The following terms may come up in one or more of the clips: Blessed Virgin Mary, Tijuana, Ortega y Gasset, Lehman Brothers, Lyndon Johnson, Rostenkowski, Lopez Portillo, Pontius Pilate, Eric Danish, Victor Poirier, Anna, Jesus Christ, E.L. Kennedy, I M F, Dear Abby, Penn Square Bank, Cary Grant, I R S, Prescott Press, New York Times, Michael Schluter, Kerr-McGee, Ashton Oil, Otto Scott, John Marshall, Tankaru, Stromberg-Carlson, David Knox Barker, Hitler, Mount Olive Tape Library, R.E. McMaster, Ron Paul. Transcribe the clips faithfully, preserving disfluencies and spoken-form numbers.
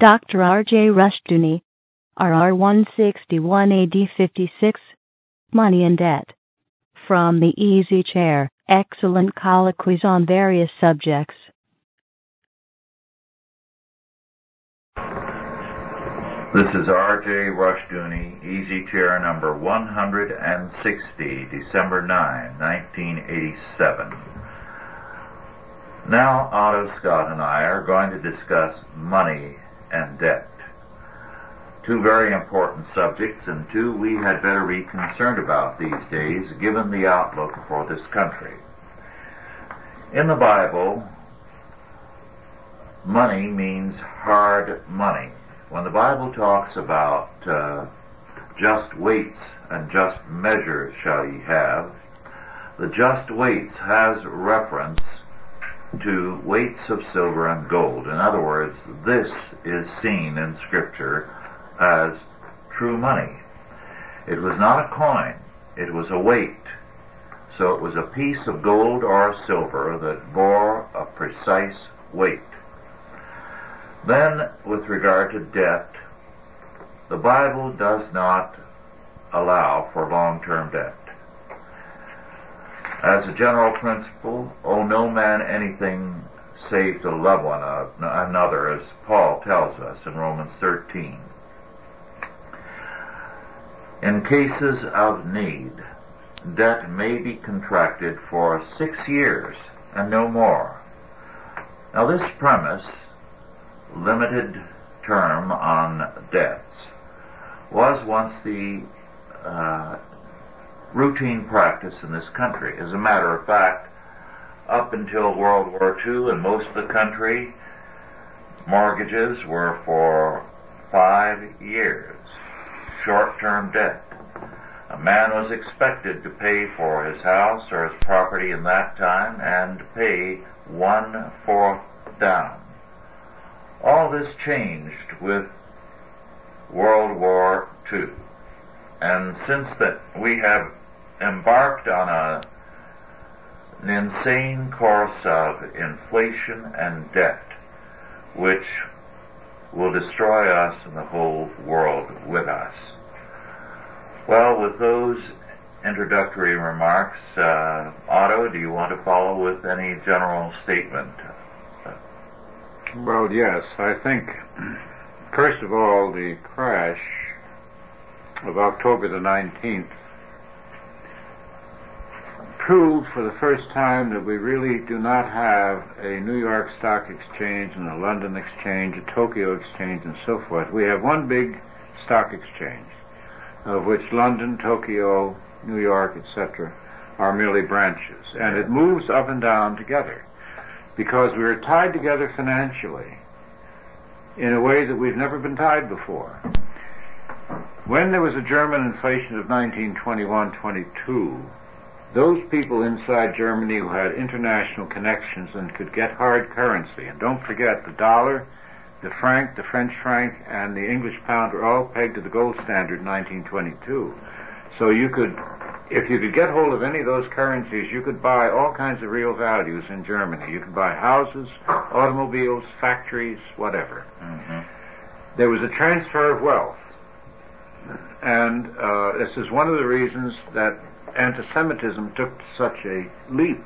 Doctor R J. Rushdoony, R R one sixty-one A D fifty-six, Money and Debt. From the Easy Chair, excellent colloquies on various subjects. This is R J. Rushdoony, Easy Chair number one hundred sixty, December ninth, nineteen eighty-seven. Now Otto Scott and I are going to discuss money and debt. Two very important subjects, and two we had better be concerned about these days, given the outlook for this country. In the Bible, money means hard money. When the Bible talks about uh, just weights and just measures shall ye have, the just weights has reference to weights of silver and gold. In other words, this is seen in Scripture as true money. It was not a coin, it was a weight. So it was a piece of gold or silver that bore a precise weight. Then, with regard to debt, the Bible does not allow for long-term debt. As a general principle, owe no man anything save to love one another, as Paul tells us in Romans thirteen. In cases of need, debt may be contracted for six years and no more. Now, this premise, limited term on debts, was once the uh, routine practice in this country. As a matter of fact, up until World War Two, in most of the country, mortgages were for five years, short-term debt. A man was expected to pay for his house or his property in that time and pay one-fourth down. All this changed with World War Two, and since then we have embarked on a, an insane course of inflation and debt, which will destroy us and the whole world with us. Well, with those introductory remarks, uh, Otto, do you want to follow with any general statement? Well, yes. I think, first of all, the crash of October the nineteenth proved for the first time that we really do not have a New York Stock Exchange and a London Exchange, a Tokyo Exchange, and so forth. We have one big stock exchange, of which London, Tokyo, New York, et cetera are merely branches, and it moves up and down together, because we are tied together financially in a way that we've never been tied before. When there was a German inflation of nineteen twenty-one twenty-two, those people inside Germany who had international connections and could get hard currency, and don't forget the dollar, the franc, the French franc, and the English pound were all pegged to the gold standard in nineteen twenty-two. So you could, if you could get hold of any of those currencies, you could buy all kinds of real values in Germany. You could buy houses, automobiles, factories, whatever. Mm-hmm. There was a transfer of wealth. And uh, this is one of the reasons that anti-Semitism took such a leap,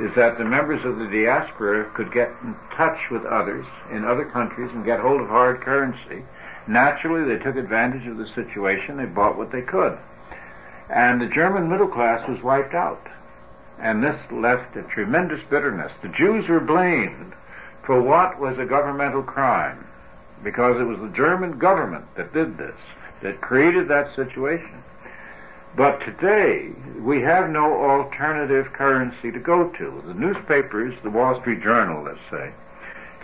is that the members of the diaspora could get in touch with others in other countries and get hold of hard currency. Naturally, they took advantage of the situation. They bought what they could. And the German middle class was wiped out. And this left a tremendous bitterness. The Jews were blamed for what was a governmental crime, because it was the German government that did this, that created that situation. But today, we have no alternative currency to go to. The newspapers, the Wall Street Journal, let's say,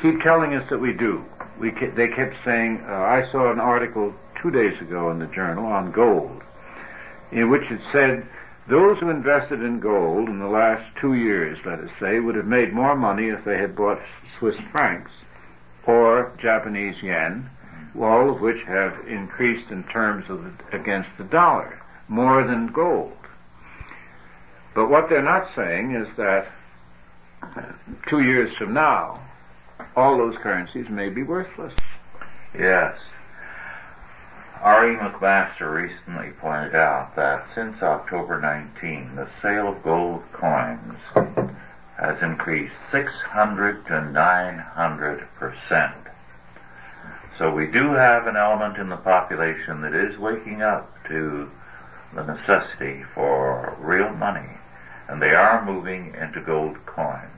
keep telling us that we do. We ke- they kept saying, uh, I saw an article two days ago in the Journal on gold, in which it said those who invested in gold in the last two years, let us say, would have made more money if they had bought Swiss francs or Japanese yen, all of which have increased in terms of the, against the dollar, more than gold. But what they're not saying is that two years from now, all those currencies may be worthless. Yes. R E McMaster recently pointed out that since October nineteenth, the sale of gold coins has increased six hundred to nine hundred percent. So we do have an element in the population that is waking up to the necessity for real money, and they are moving into gold coins.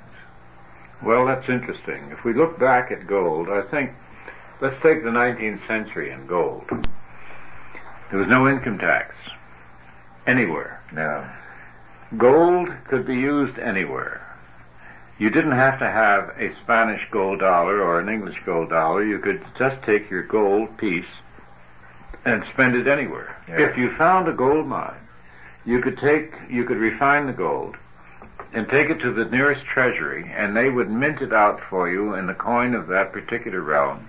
Well, that's interesting. If we look back at gold, I think, let's take the nineteenth century and gold. There was no income tax anywhere. No. Gold could be used anywhere. You didn't have to have a Spanish gold dollar or an English gold dollar. You could just take your gold piece and spend it anywhere. Yeah. If you found a gold mine, you could take, you could refine the gold and take it to the nearest treasury, and they would mint it out for you in the coin of that particular realm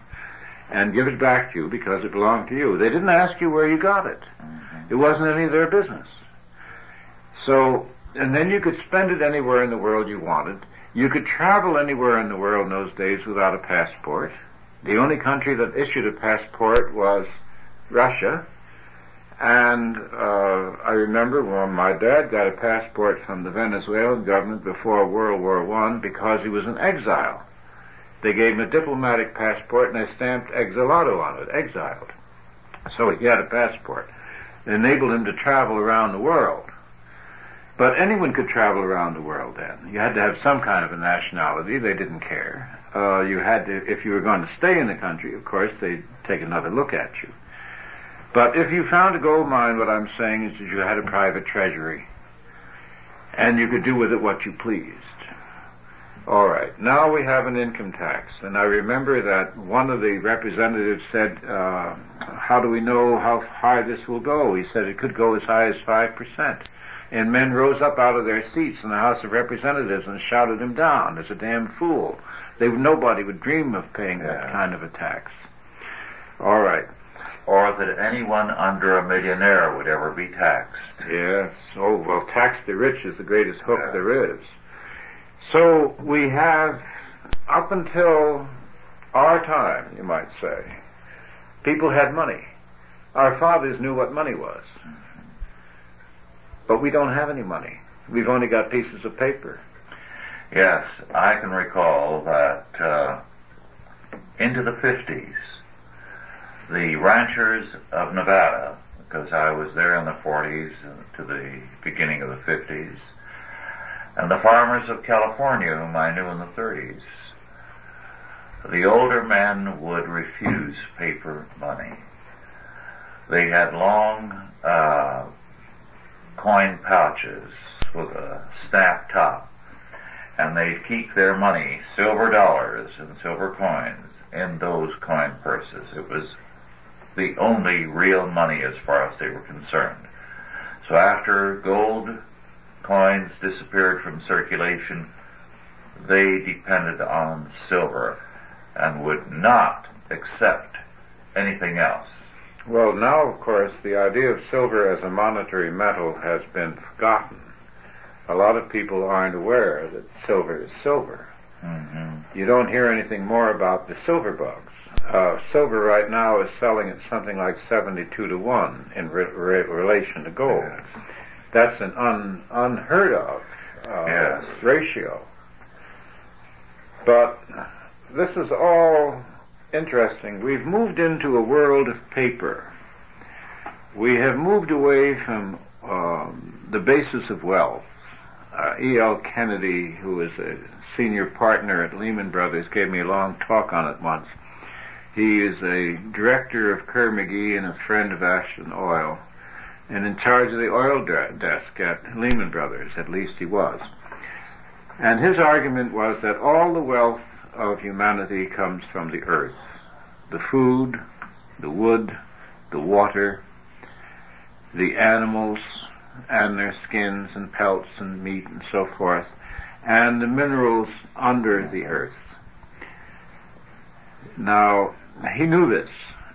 and give it back to you because it belonged to you. They didn't ask you where you got it. Mm-hmm. It wasn't any of their business. So, and then you could spend it anywhere in the world you wanted. You could travel anywhere in the world in those days without a passport. The only country that issued a passport was Russia. And uh, I remember when my dad got a passport from the Venezuelan government before World War One because he was an exile. They gave him a diplomatic passport and they stamped exilado on it, exiled. So he had a passport. It enabled him to travel around the world. But anyone could travel around the world then. You had to have some kind of a nationality. They didn't care. Uh, you had to, if you were going to stay in the country, of course, they'd take another look at you. But if you found a gold mine, what I'm saying is that you had a private treasury, and you could do with it what you pleased. All right. Now we have an income tax, and I remember that one of the representatives said, uh, how do we know how high this will go? He said it could go as high as five percent. And men rose up out of their seats in the House of Representatives and shouted him down as a damn fool. They, nobody would dream of paying yeah. that kind of a tax. All right. Or that anyone under a millionaire would ever be taxed. Yes. Oh, well, tax the rich is the greatest hook yeah. there is. So we have, up until our time, you might say, people had money. Our fathers knew what money was. But we don't have any money. We've only got pieces of paper. Yes, I can recall that uh, into the fifties, the ranchers of Nevada, because I was there in the forties to the beginning of the fifties, and the farmers of California, whom I knew in the thirties, the older men would refuse paper money. They had long uh coin pouches with a snap top, and they'd keep their money, silver dollars and silver coins, in those coin purses. It was the only real money as far as they were concerned. So after gold coins disappeared from circulation, they depended on silver and would not accept anything else. Well, now, of course, the idea of silver as a monetary metal has been forgotten. A lot of people aren't aware that silver is silver. Mm-hmm. You don't hear anything more about the silver bugs. Uh, silver right now is selling at something like seventy-two to one in re- re- relation to gold. Yes. That's an un- unheard of uh, yes. ratio. But this is all interesting. We've moved into a world of paper. We have moved away from um, the basis of wealth. Uh, E L Kennedy, who is a senior partner at Lehman Brothers, gave me a long talk on it once. He is a director of Kerr-McGee and a friend of Ashton Oil, and in charge of the oil de- desk at Lehman Brothers, at least he was. And his argument was that all the wealth of humanity comes from the earth. The food, the wood, the water, the animals and their skins and pelts and meat and so forth, and the minerals under the earth. Now, he knew this,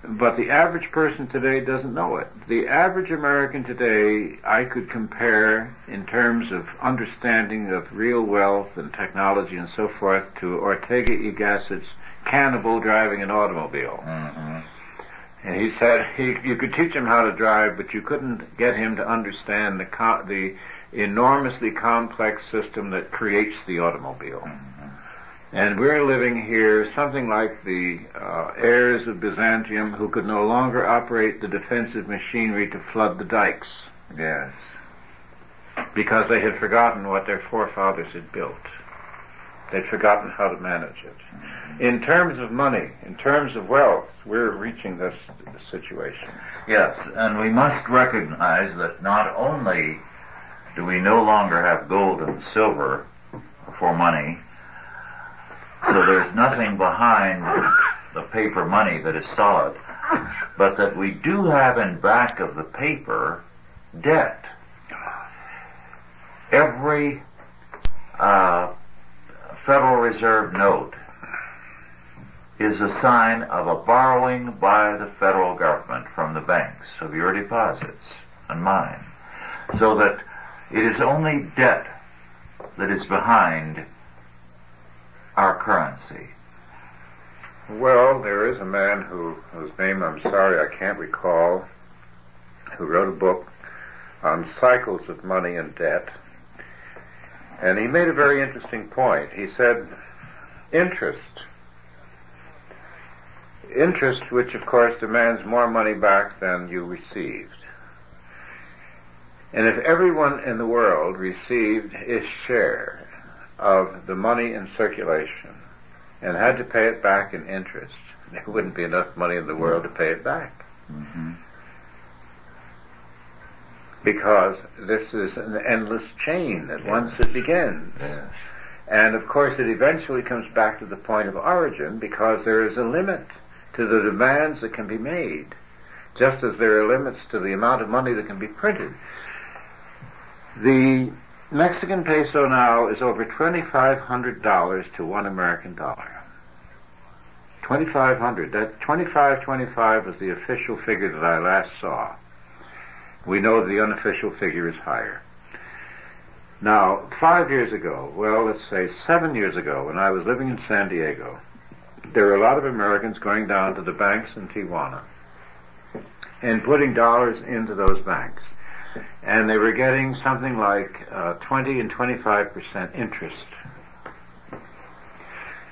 but the average person today doesn't know it. The average American today, I could compare in terms of understanding of real wealth and technology and so forth to Ortega y Gasset's cannibal driving an automobile. Mm-hmm. And he said he, you could teach him how to drive, but you couldn't get him to understand the co- the enormously complex system that creates the automobile. Mm-hmm. And we're living here something like the uh, heirs of Byzantium who could no longer operate the defensive machinery to flood the dikes. Yes. Because they had forgotten what their forefathers had built. They'd forgotten how to manage it. Mm-hmm. In terms of money, in terms of wealth, we're reaching this, this situation. Yes, and we must recognize that not only do we no longer have gold and silver for money, so there's nothing behind the paper money that is solid, but that we do have in back of the paper debt. Every uh, Federal Reserve note is a sign of a borrowing by the federal government from the banks of your deposits and mine, so that it is only debt that is behind our currency. Well, there is a man who, whose name I'm sorry I can't recall, who wrote a book on cycles of money and debt. And he made a very interesting point. He said, interest, interest which of course demands more money back than you received. And if everyone in the world received his share of the money in circulation and had to pay it back in interest, there wouldn't be enough money in the world to pay it back. Mm-hmm. Because this is an endless chain that yes. once it begins. Yes. And of course it eventually comes back to the point of origin, because there is a limit to the demands that can be made, just as there are limits to the amount of money that can be printed. The Mexican peso now is over twenty-five hundred dollars to one American dollar. twenty-five hundred, that twenty-five twenty-five was the official figure that I last saw. We know the unofficial figure is higher. Now, five years ago, well, let's say seven years ago, when I was living in San Diego, there were a lot of Americans going down to the banks in Tijuana and putting dollars into those banks. And they were getting something like uh, twenty and twenty-five percent interest.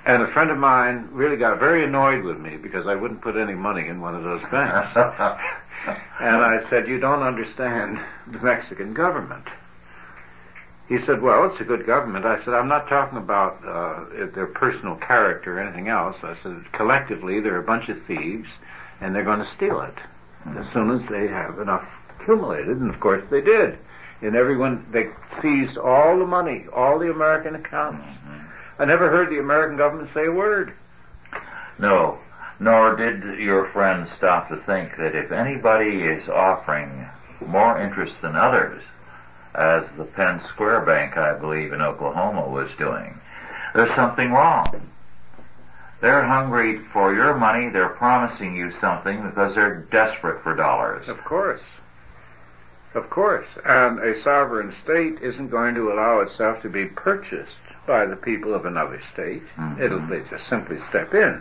And a friend of mine really got very annoyed with me because I wouldn't put any money in one of those banks. And I said, you don't understand the Mexican government. He said, well, it's a good government. I said, I'm not talking about uh, their personal character or anything else. I said, collectively, they're a bunch of thieves, and they're going to steal it mm-hmm. as soon as they have enough accumulated. And, of course, they did. And everyone, they seized all the money, all the American accounts. Mm-hmm. I never heard the American government say a word. No, nor did your friend stop to think that if anybody is offering more interest than others, as the Penn Square Bank, I believe, in Oklahoma was doing, there's something wrong. They're hungry for your money. They're promising you something because they're desperate for dollars. Of course. Of course. And a sovereign state isn't going to allow itself to be purchased by the people of another state. Mm-hmm. It'll they just simply step in.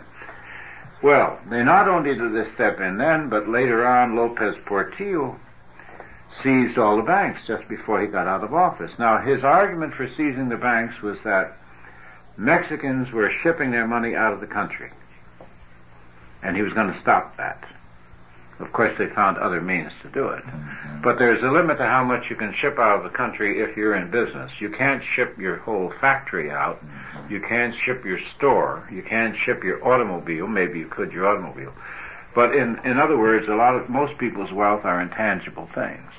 Well, they not only did they step in then, but later on Lopez Portillo seized all the banks just before he got out of office. Now, his argument for seizing the banks was that Mexicans were shipping their money out of the country, and he was going to stop that. Of course, they found other means to do it. Mm-hmm. But there's a limit to how much you can ship out of the country if you're in business. You can't ship your whole factory out. Mm-hmm. You can't ship your store. You can't ship your automobile. Maybe you could, your automobile. But in, in other words, a lot of most people's wealth are intangible things.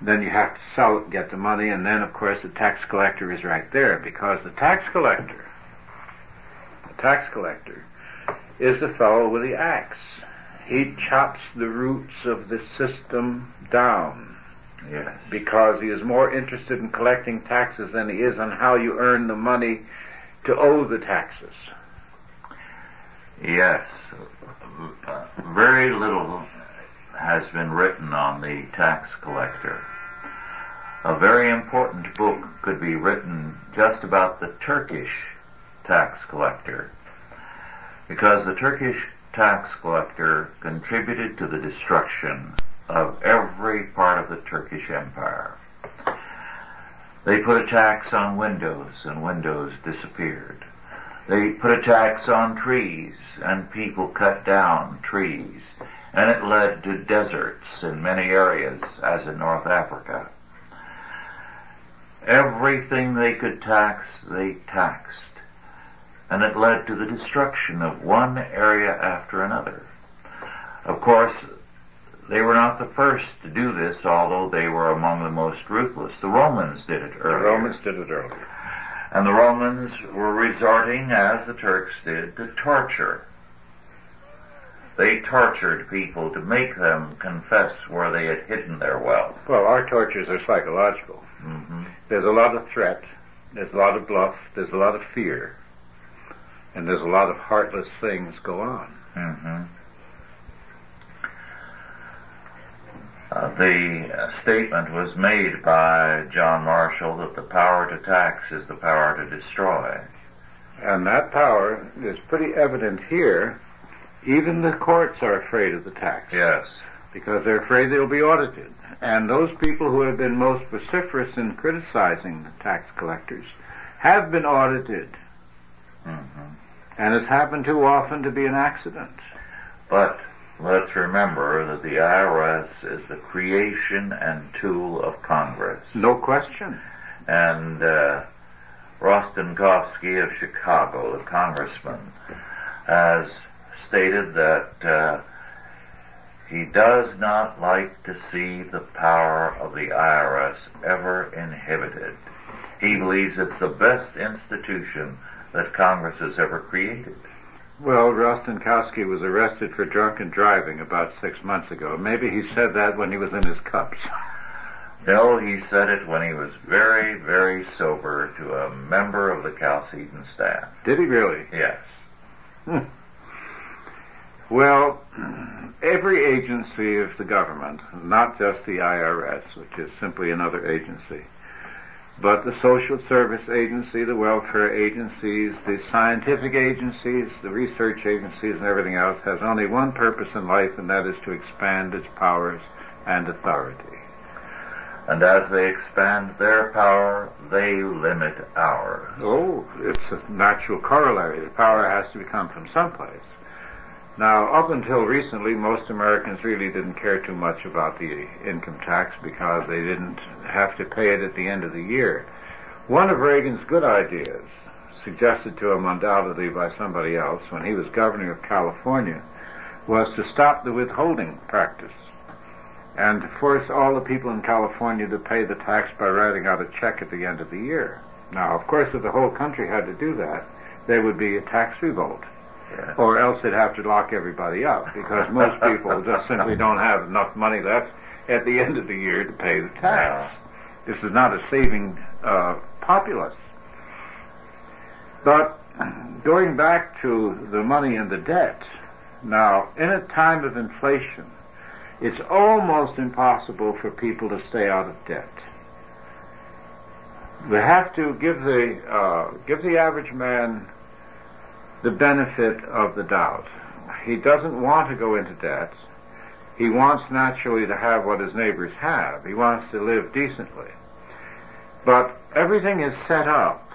Then you have to sell it, get the money, and then, of course, the tax collector is right there, because the tax collector, the tax collector is the fellow with the axe. He chops the roots of the system down. Yes. Because he is more interested in collecting taxes than he is on how you earn the money to owe the taxes. Yes. Very little has been written on the tax collector. A very important book could be written just about the Turkish tax collector. because the Turkish tax collector contributed to the destruction of every part of the Turkish Empire. They put a tax on windows, and windows disappeared. They put a tax on trees, and people cut down trees, and it led to deserts in many areas, as in North Africa. Everything they could tax, they taxed, and it led to the destruction of one area after another. Of course, they were not the first to do this, although they were among the most ruthless. The Romans did it earlier. The Romans did it earlier. And the Romans were resorting, as the Turks did, to torture. They tortured people to make them confess where they had hidden their wealth. Well, our tortures are psychological. Mm-hmm. There's a lot of threat, there's a lot of bluff, there's a lot of fear, and there's a lot of heartless things go on. Mm-hmm. Uh, the uh, statement was made by John Marshall that the power to tax is the power to destroy. And that power is pretty evident here. Even the courts are afraid of the tax. Yes. Because they're afraid they'll be audited. And those people who have been most vociferous in criticizing the tax collectors have been audited. Mm-hmm. And it's happened too often to be an accident. But let's remember that the I R S is the creation and tool of Congress. No question. And uh, Rostenkowski of Chicago, the congressman, has stated that uh, he does not like to see the power of the I R S ever inhibited. He believes it's the best institution that Congress has ever created. Well, Rostenkowski was arrested for drunken driving about six months ago. Maybe he said that when he was in his cups. No, he said it when he was very, very sober to a member of the Calcedon staff. Did he really? Yes. Hmm. Well, every agency of the government, not just the I R S, which is simply another agency, but the social service agency, the welfare agencies, the scientific agencies, the research agencies, and everything else has only one purpose in life, and that is to expand its powers and authority. And as they expand their power, they limit ours. Oh, it's a natural corollary. The power has to come from someplace. Now, up until recently, most Americans really didn't care too much about the income tax because they didn't have to pay it at the end of the year. One of Reagan's good ideas, suggested to him undoubtedly by somebody else when he was governor of California, was to stop the withholding practice and to force all the people in California to pay the tax by writing out a check at the end of the year. Now, of course, if the whole country had to do that, there would be a tax revolt. Yeah. Or else they'd have to lock everybody up, because most people just simply don't have enough money left at the end of the year to pay the tax. No. This is not a saving uh, populace. But going back to the money and the debt, now, in a time of inflation, it's almost impossible for people to stay out of debt. We have to give the uh, give the average man the benefit of the doubt. He doesn't want to go into debt. He wants naturally to have what his neighbors have. He wants to live decently. But everything is set up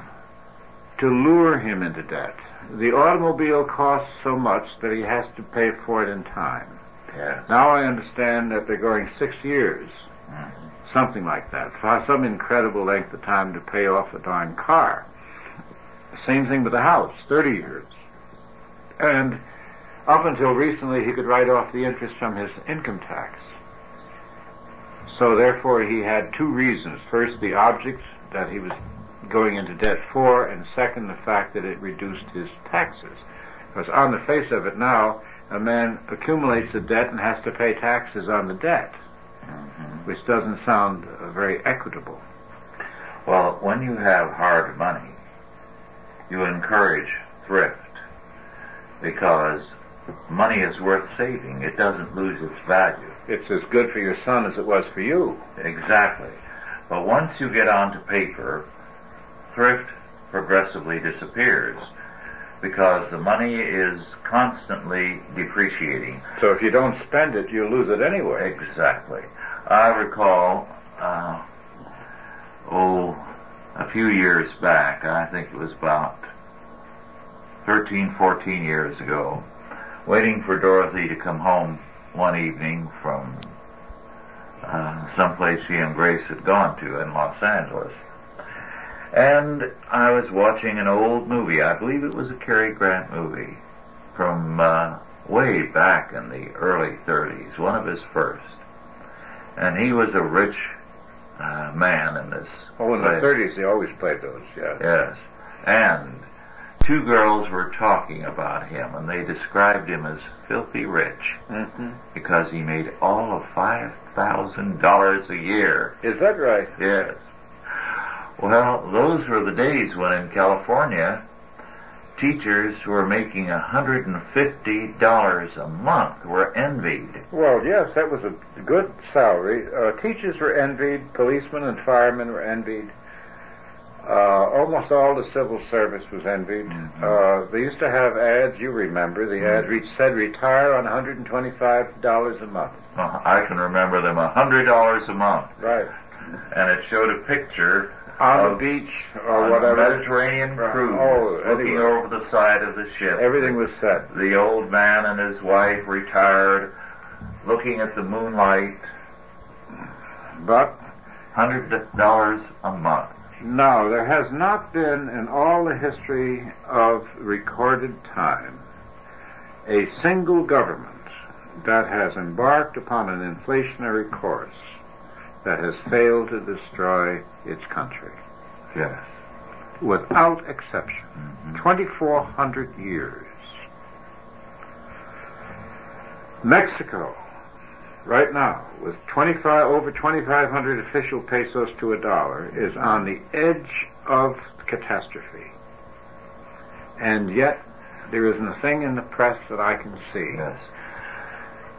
to lure him into debt. The automobile costs so much that he has to pay for it in time. Yes. Now I understand that they're going six years, mm-hmm. something like that, for some incredible length of time to pay off a darn car. Same thing with the house, thirty years. And up until recently, he could write off the interest from his income tax. So therefore, he had two reasons. First, the object that he was going into debt for, and second, the fact that it reduced his taxes. Because on the face of it now, a man accumulates a debt and has to pay taxes on the debt, mm-hmm. which doesn't sound very equitable. Well, when you have hard money, you encourage thrift, because money is worth saving. It doesn't lose its value. It's as good for your son as it was for you. Exactly. But once you get onto paper, thrift progressively disappears. because the money is constantly depreciating. So if you don't spend it, you lose it anyway. Exactly. I recall, uh, oh, a few years back, I think it was about thirteen, fourteen years ago, waiting for Dorothy to come home one evening from uh, someplace she and Grace had gone to in Los Angeles. And I was watching an old movie. I believe it was a Cary Grant movie from uh, way back in the early thirties, one of his first. And he was a rich uh, man in this. Oh, in play. The thirties they always played those, yeah. Yes. And two girls were talking about him, and they described him as filthy rich mm-hmm. because he made all of five thousand dollars a year. Is that right? Yes. Well, those were the days when in California, teachers were making one hundred fifty dollars a month, were envied. Well, yes, that was a good salary. Uh, teachers were envied, policemen and firemen were envied. Uh, almost all the civil service was envied. Mm-hmm. Uh, they used to have ads, you remember, the mm-hmm. ads re- said retire on one hundred twenty-five dollars a month. Uh, I can remember them, one hundred dollars a month. Right. And it showed a picture on the beach or whatever. Mediterranean cruise, oh, looking anyway. Over the side of the ship. Everything was set. The old man and his wife retired, looking at the moonlight. But one hundred dollars a month. No, there has not been in all the history of recorded time a single government that has embarked upon an inflationary course that has failed to destroy its country. Yes. Without exception. Mm-hmm. twenty-four hundred years. Mexico, right now, with twenty-five over twenty-five hundred official pesos to a dollar, is on the edge of catastrophe. And yet, there isn't a thing in the press that I can see. Yes.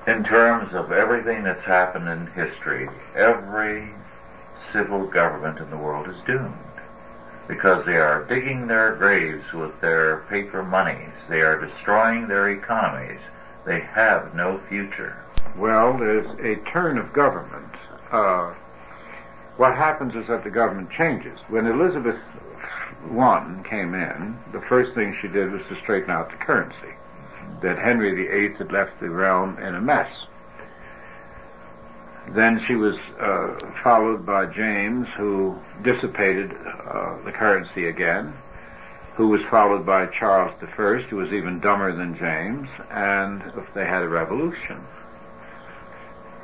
In terms of everything that's happened in history, every civil government in the world is doomed because they are digging their graves with their paper monies. They are destroying their economies. They have no future. Well, there's a turn of government. Uh, what happens is that the government changes. When Elizabeth the First came in, the first thing she did was to straighten out the currency. That Henry the Eighth had left the realm in a mess. Then she was uh, followed by James, who dissipated uh, the currency again, who was followed by Charles the First, who was even dumber than James, and they had a revolution.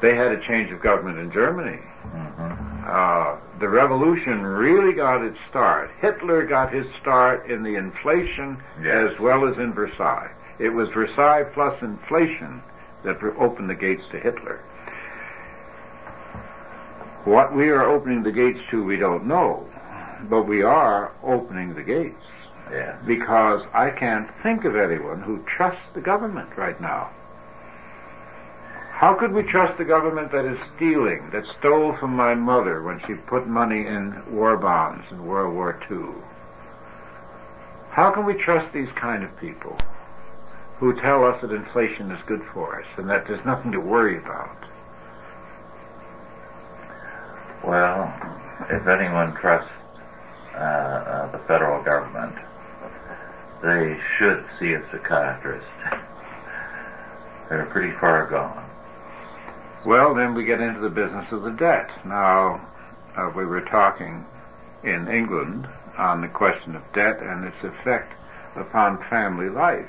They had a change of government in Germany. Mm-hmm. Uh, the revolution really got its start. Hitler got his start in the inflation yes. as well as in Versailles. It was Versailles plus inflation that opened the gates to Hitler. What we are opening the gates to, we don't know, but we are opening the gates. Yeah. Because I can't think of anyone who trusts the government right now. How could we trust the government that is stealing, that stole from my mother when she put money in war bonds in World War Two? How can we trust these kind of people who tell us that inflation is good for us and that there's nothing to worry about? Well, if anyone trusts uh, uh, the federal government, they should see a psychiatrist. They're pretty far gone. Well, then we get into the business of the debt. Now, uh, we were talking in England on the question of debt and its effect upon family life.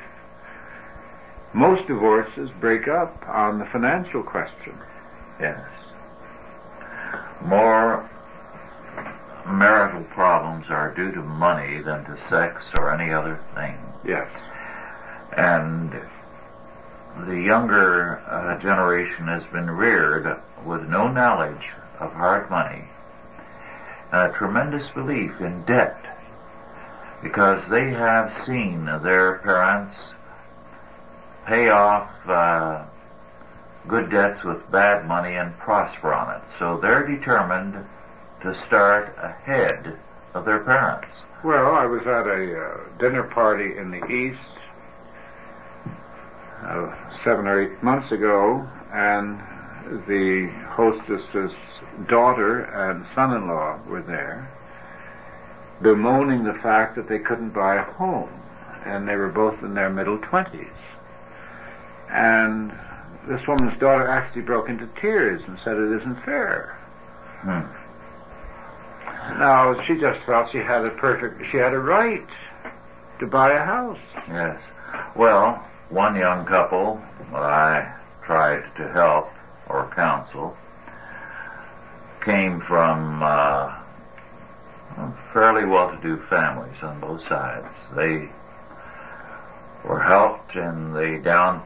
Most divorces break up on the financial question. Yes. More marital problems are due to money than to sex or any other thing. Yes. And the younger uh, generation has been reared with no knowledge of hard money and a tremendous belief in debt because they have seen their parents pay off uh, good debts with bad money and prosper on it. So they're determined to start ahead of their parents. Well, I was at a uh, dinner party in the East uh, seven or eight months ago, and the hostess's daughter and son-in-law were there, bemoaning the fact that they couldn't buy a home, and they were both in their middle twenties. And this woman's daughter actually broke into tears and said it isn't fair. Hmm. Now, she just felt she had a perfect, she had a right to buy a house. Yes. Well, one young couple that I tried to help or counsel came from uh, fairly well-to-do families on both sides. They were helped in the down,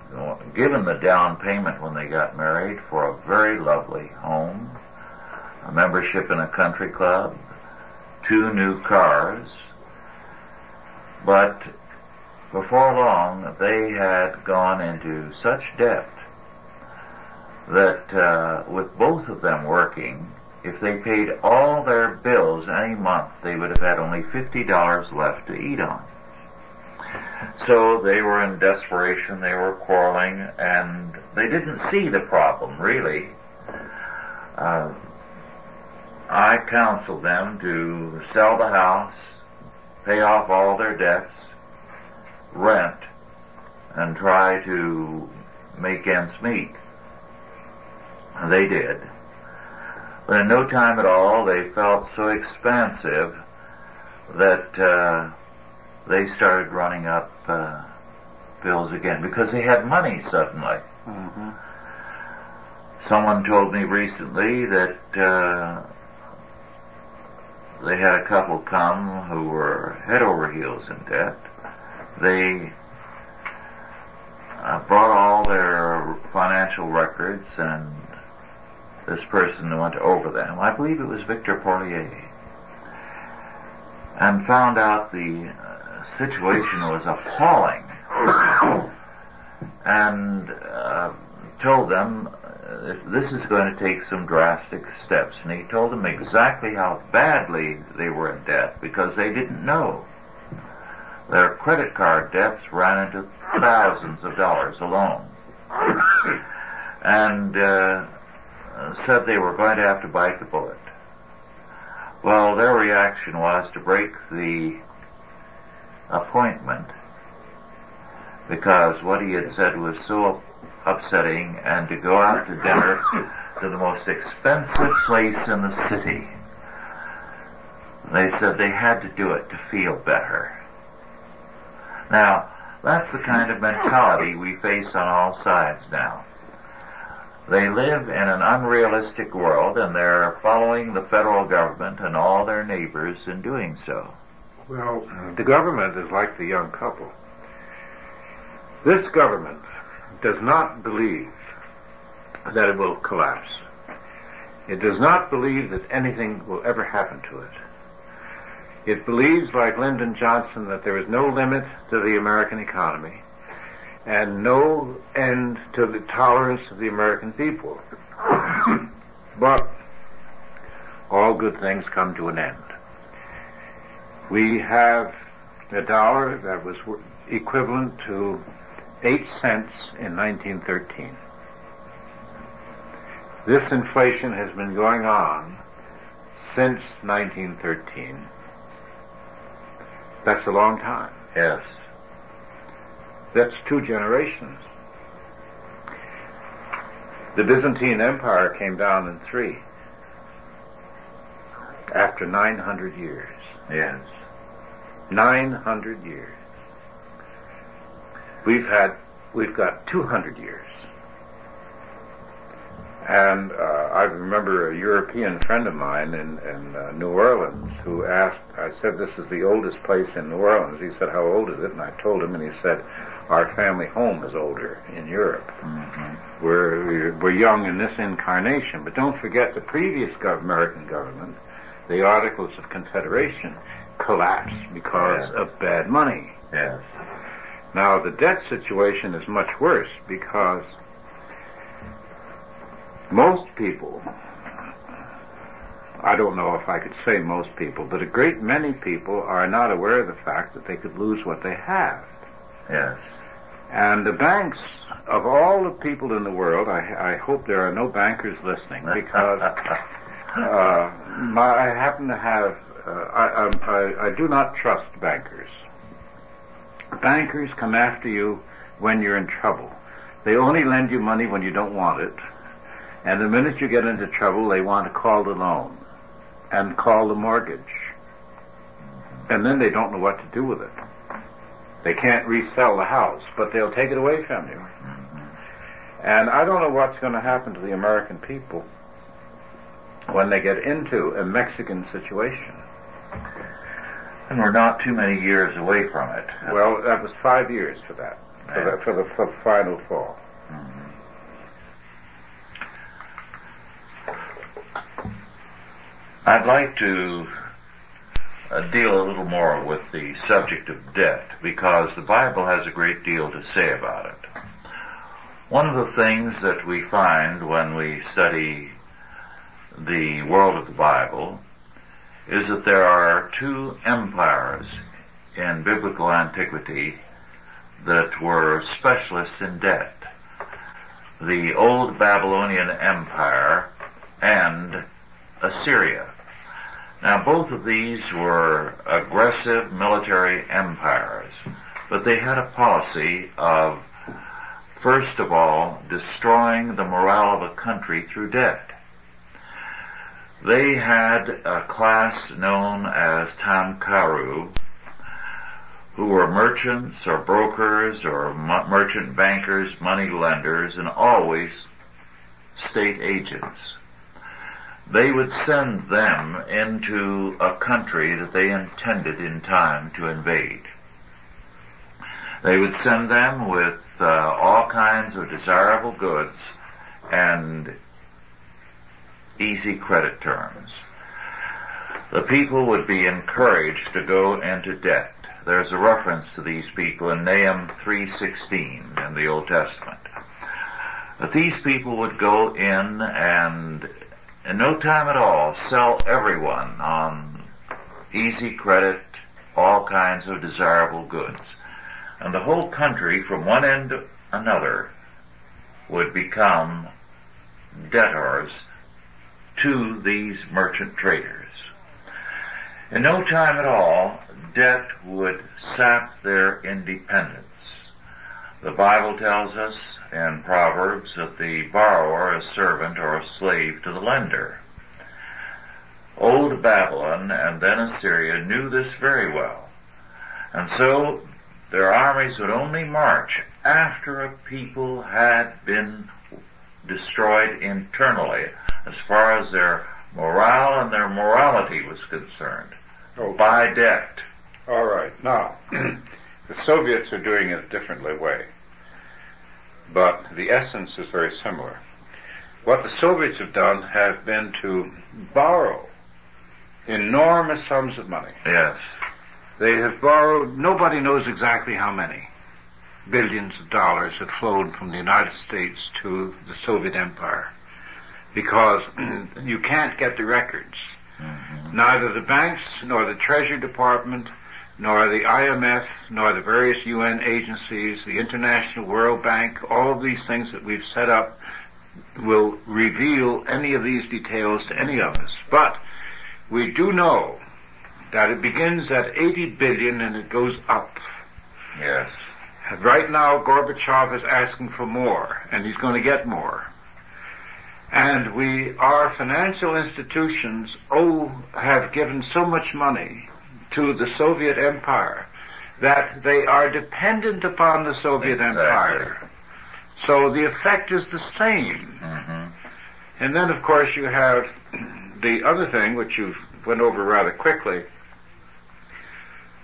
given the down payment when they got married for a very lovely home, a membership in a country club, two new cars. But before long, they had gone into such debt that uh, with both of them working, if they paid all their bills any month, they would have had only fifty dollars left to eat on. So they were in desperation, they were quarreling, and they didn't see the problem, really. Uh, I counseled them to sell the house, pay off all their debts, rent, and try to make ends meet. And they did. But in no time at all, they felt so expansive that uh, they started running up uh, bills again because they had money suddenly. Mm-hmm. Someone told me recently that uh, they had a couple come who were head over heels in debt. They uh, brought all their financial records, and this person went over them. I believe it was Victor Poirier, and found out the uh, situation was appalling, and uh, told them uh, this is going to take some drastic steps. And he told them exactly how badly they were in debt because they didn't know. Their credit card debts ran into thousands of dollars alone, and Uh, said they were going to have to bite the bullet. Well, their reaction was to break the appointment because what he had said was so upsetting, and to go out to dinner to the most expensive place in the city. They said they had to do it to feel better. Now, that's the kind of mentality we face on all sides now. They live in an unrealistic world, and they're following the federal government and all their neighbors in doing so. Well, the government is like the young couple. This government does not believe that it will collapse. It does not believe that anything will ever happen to it. It believes, like Lyndon Johnson, that there is no limit to the American economy and no end to the tolerance of the American people. But all good things come to an end. We have a dollar that was equivalent to eight cents in nineteen thirteen. This inflation has been going on since nineteen thirteen. That's a long time. Yes. That's two generations. The Byzantine Empire came down in three after nine hundred years. Yes. nine hundred years. We've had, we've got two hundred years. And uh, I remember a European friend of mine in, in uh, New Orleans who asked, I said, this is the oldest place in New Orleans. He said, how old is it? And I told him, and he said, our family home is older in Europe. Mm-hmm. We're, we're young in this incarnation, but don't forget the previous gov- American government, the Articles of Confederation, collapsed because yes. of bad money. Yes. Now, the debt situation is much worse because most people I don't know if I could say most people, but a great many people are not aware of the fact that they could lose what they have. Yes. And the banks, of all the people in the world, I, I hope there are no bankers listening, because uh, my, I happen to have, uh, I, I, I do not trust bankers. Bankers come after you when you're in trouble. They only lend you money when you don't want it. And the minute you get into trouble, they want to call the loan and call the mortgage. And then they don't know what to do with it. They can't resell the house, but they'll take it away from you. And I don't know what's going to happen to the American people when they get into a Mexican situation. And we're not too many years away from it. Well, that was five years for that, for the, for the, for the final fall. Mm-hmm. I'd like to uh, deal a little more with the subject of debt, because the Bible has a great deal to say about it. One of the things that we find when we study the world of the Bible is that there are two empires in biblical antiquity that were specialists in debt. The old Babylonian Empire and Assyria. Now, both of these were aggressive military empires, but they had a policy of, first of all, destroying the morale of a country through debt. They had a class known as Tankaru, who were merchants or brokers or m- merchant bankers, money lenders, and always state agents. They would send them into a country that they intended in time to invade. They would send them with uh, all kinds of desirable goods and easy credit terms. The people would be encouraged to go into debt. There's a reference to these people in Nahum three sixteen in the Old Testament. But these people would go in and in no time at all, sell everyone on easy credit, all kinds of desirable goods. And the whole country, from one end to another, would become debtors to these merchant traders. In no time at all, debt would sap their independence. The Bible tells us in Proverbs that the borrower is servant or slave to the lender. Old Babylon and then Assyria knew this very well, and so their armies would only march after a people had been destroyed internally as far as their morale and their morality was concerned, okay, by debt. All right. Now, the Soviets are doing it a different way, but the essence is very similar. What the Soviets have done have been to borrow enormous sums of money. Yes. They have borrowed, nobody knows exactly how many billions of dollars have flown from the United States to the Soviet Empire, because you can't get the records. Mm-hmm. Neither the banks, nor the Treasury Department, nor the I M F, nor the various U N agencies, the International World Bank, all of these things that we've set up will reveal any of these details to any of us. But we do know that it begins at eighty billion and it goes up. Yes. Right now, Gorbachev is asking for more, and he's going to get more. And we, our financial institutions, oh, have given so much money to the Soviet Empire that they are dependent upon the Soviet exactly. Empire. So the effect is the same. Mm-hmm. And then, of course, you have the other thing, which you went over rather quickly.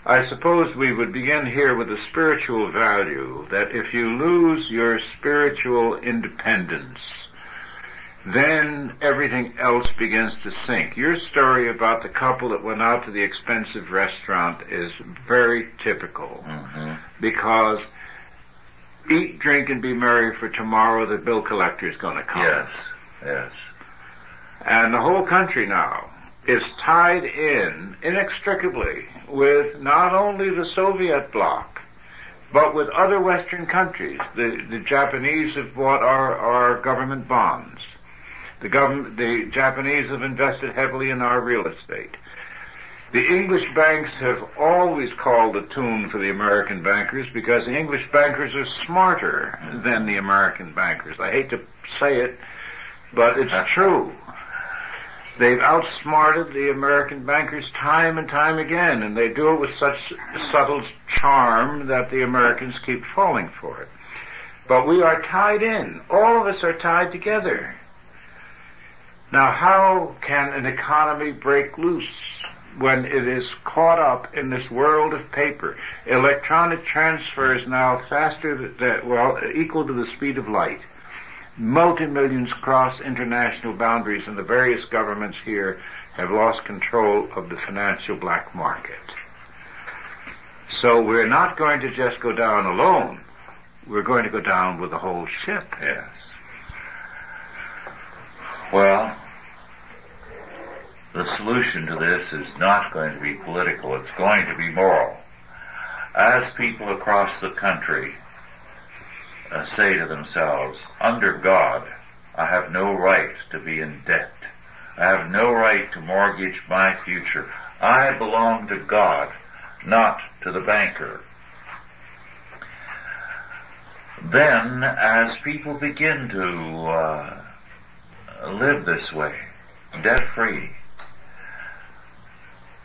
I suppose we would begin here with the spiritual value, that if you lose your spiritual independence, then everything else begins to sink. Your story about the couple that went out to the expensive restaurant is very typical, mm-hmm, because eat, drink, and be merry, for tomorrow the bill collector is going to come. Yes, yes. And the whole country now is tied in inextricably with not only the Soviet bloc, but with other Western countries. The, the Japanese have bought our, our government bonds. The, government, the Japanese have invested heavily in our real estate. The English banks have always called the tune for the American bankers because the English bankers are smarter than the American bankers. I hate to say it, but it's true. They've outsmarted the American bankers time and time again, and they do it with such subtle charm that the Americans keep falling for it. But we are tied in. All of us are tied together. Now, how can an economy break loose when it is caught up in this world of paper? Electronic transfer is now faster than, well, equal to the speed of light. Multi-millions cross international boundaries, and the various governments here have lost control of the financial black market. So we're not going to just go down alone. We're going to go down with the whole ship. Yes. Well, the solution to this is not going to be political. It's going to be moral. As people across the country uh, say to themselves, under God, I have no right to be in debt. I have no right to mortgage my future. I belong to God, not to the banker. Then, as people begin to uh, live this way, debt-free,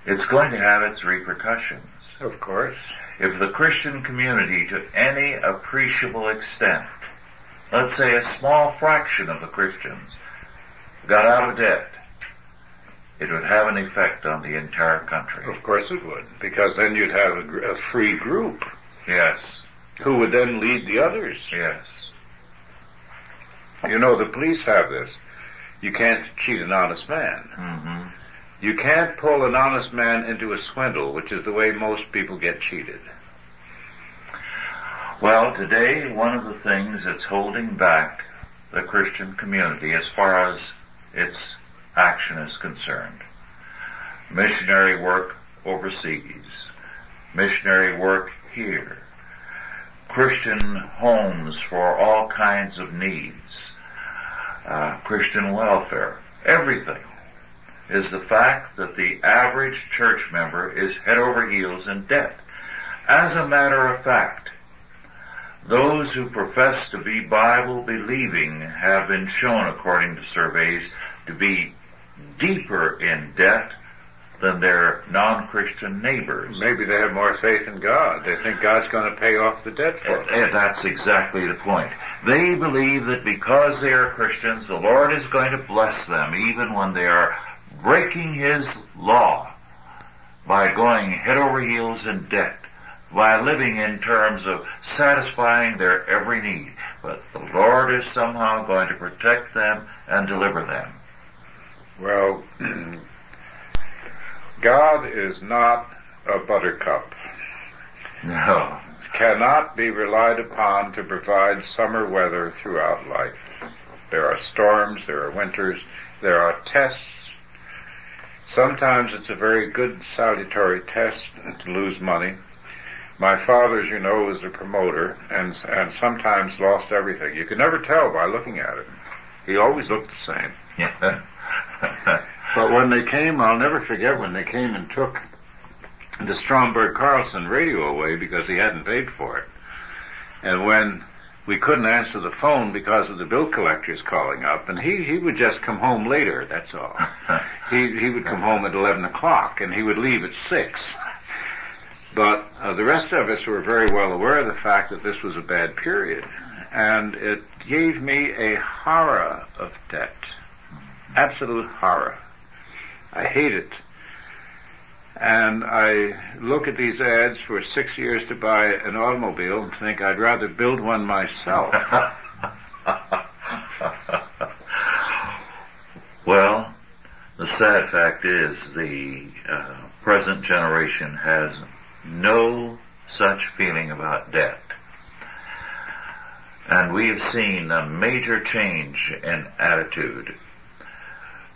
it's going to have its repercussions. Of course. If the Christian community, to any appreciable extent, let's say a small fraction of the Christians, got out of debt, it would have an effect on the entire country. Of course it would, because then you'd have a, a free group. Yes. Who would then lead the others. Yes. You know, the police have this. You can't cheat an honest man. Mm-hmm. You can't pull an honest man into a swindle, which is the way most people get cheated. Well, today, one of the things that's holding back the Christian community as far as its action is concerned, missionary work overseas, missionary work here, Christian homes for all kinds of needs, uh, Christian welfare, everything, is the fact that the average church member is head over heels in debt. As a matter of fact, those who profess to be Bible-believing have been shown, according to surveys, to be deeper in debt than their non-Christian neighbors. Maybe they have more faith in God. They think God's going to pay off the debt for them. And that's exactly the point. They believe that because they are Christians, the Lord is going to bless them even when they are breaking His law by going head over heels in debt, by living in terms of satisfying their every need. But the Lord is somehow going to protect them and deliver them. Well, God is not a buttercup. No. Cannot be relied upon to provide summer weather throughout life. There are storms, there are winters, there are tests. Sometimes it's a very good salutary test to lose money. My father, as you know, was a promoter and and sometimes lost everything. You could never tell by looking at him. He always looked the same. Yeah. But when they came, I'll never forget when they came and took the Stromberg-Carlson radio away because he hadn't paid for it. And when we couldn't answer the phone because of the bill collectors calling up, and he, he would just come home later, that's all. he he would come home at eleven o'clock, and he would leave at six. But uh, the rest of us were very well aware of the fact that this was a bad period, and it gave me a horror of debt, absolute horror. I hate it. And I look at these ads for six years to buy an automobile and think I'd rather build one myself. Well, the sad fact is the uh, present generation has no such feeling about debt. And we've seen a major change in attitude.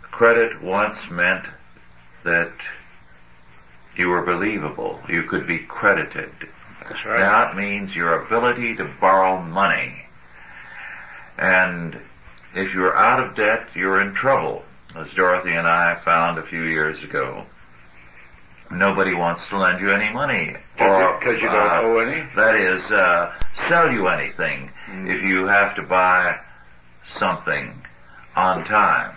Credit once meant that you were believable, you could be credited. That's right. That means your ability to borrow money. And if you're out of debt, you're in trouble, as Dorothy and I found a few years ago. Nobody wants to lend you any money. Or, because you don't uh, owe any? That is, uh, sell you anything mm. if you have to buy something on time.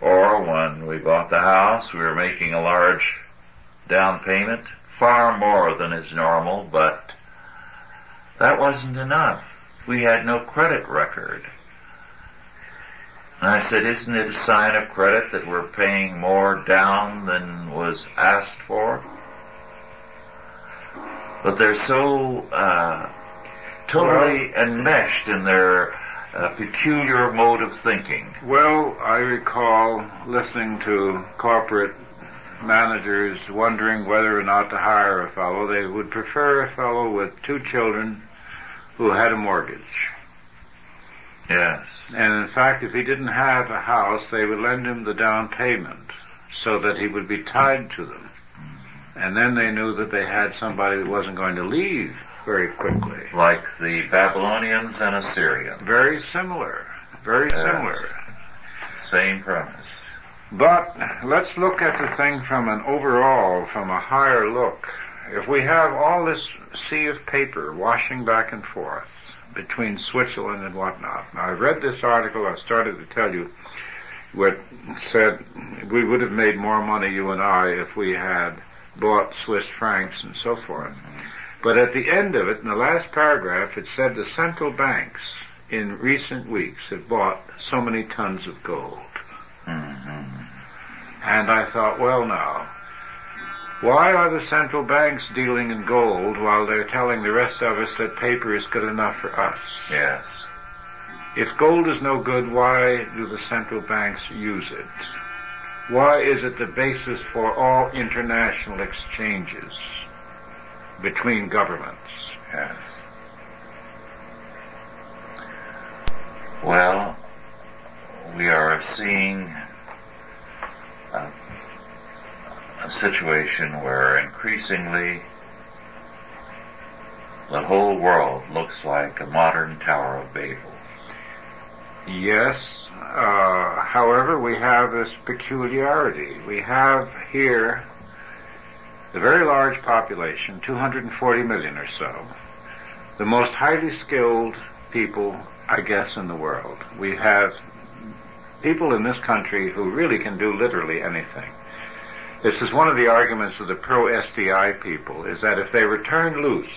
Or when we bought the house, we were making a large down payment, far more than is normal, but that wasn't enough. We had no credit record. And I said, isn't it a sign of credit that we're paying more down than was asked for? But they're so uh totally well, enmeshed in their uh, peculiar mode of thinking. Well, I recall listening to corporate managers wondering whether or not to hire a fellow. They would prefer a fellow with two children who had a mortgage. Yes. And in fact, if he didn't have a house, they would lend him the down payment so that he would be tied to them. And then they knew that they had somebody that wasn't going to leave very quickly. Like the Babylonians and Assyrians. Very similar. Very yes. similar. Same premise. But let's look at the thing from an overall, from a higher look. If we have all this sea of paper washing back and forth, between Switzerland and whatnot. Now, I read this article, I started to tell you, what said we would have made more money, you and I, if we had bought Swiss francs and so forth. But at the end of it, in the last paragraph, it said the central banks in recent weeks have bought so many tons of gold. Mm-hmm. And I thought, well now, why are the central banks dealing in gold while they're telling the rest of us that paper is good enough for us? Yes. If gold is no good, why do the central banks use it? Why is it the basis for all international exchanges between governments? Yes. Well, we are seeing a a situation where increasingly the whole world looks like a modern Tower of Babel. Yes, uh, however, we have this peculiarity. We have here the very large population, two hundred forty million or so, the most highly skilled people, I guess, in the world. We have people in this country who really can do literally anything. This is one of the arguments of the pro-S D I people, is that if they were turned loose,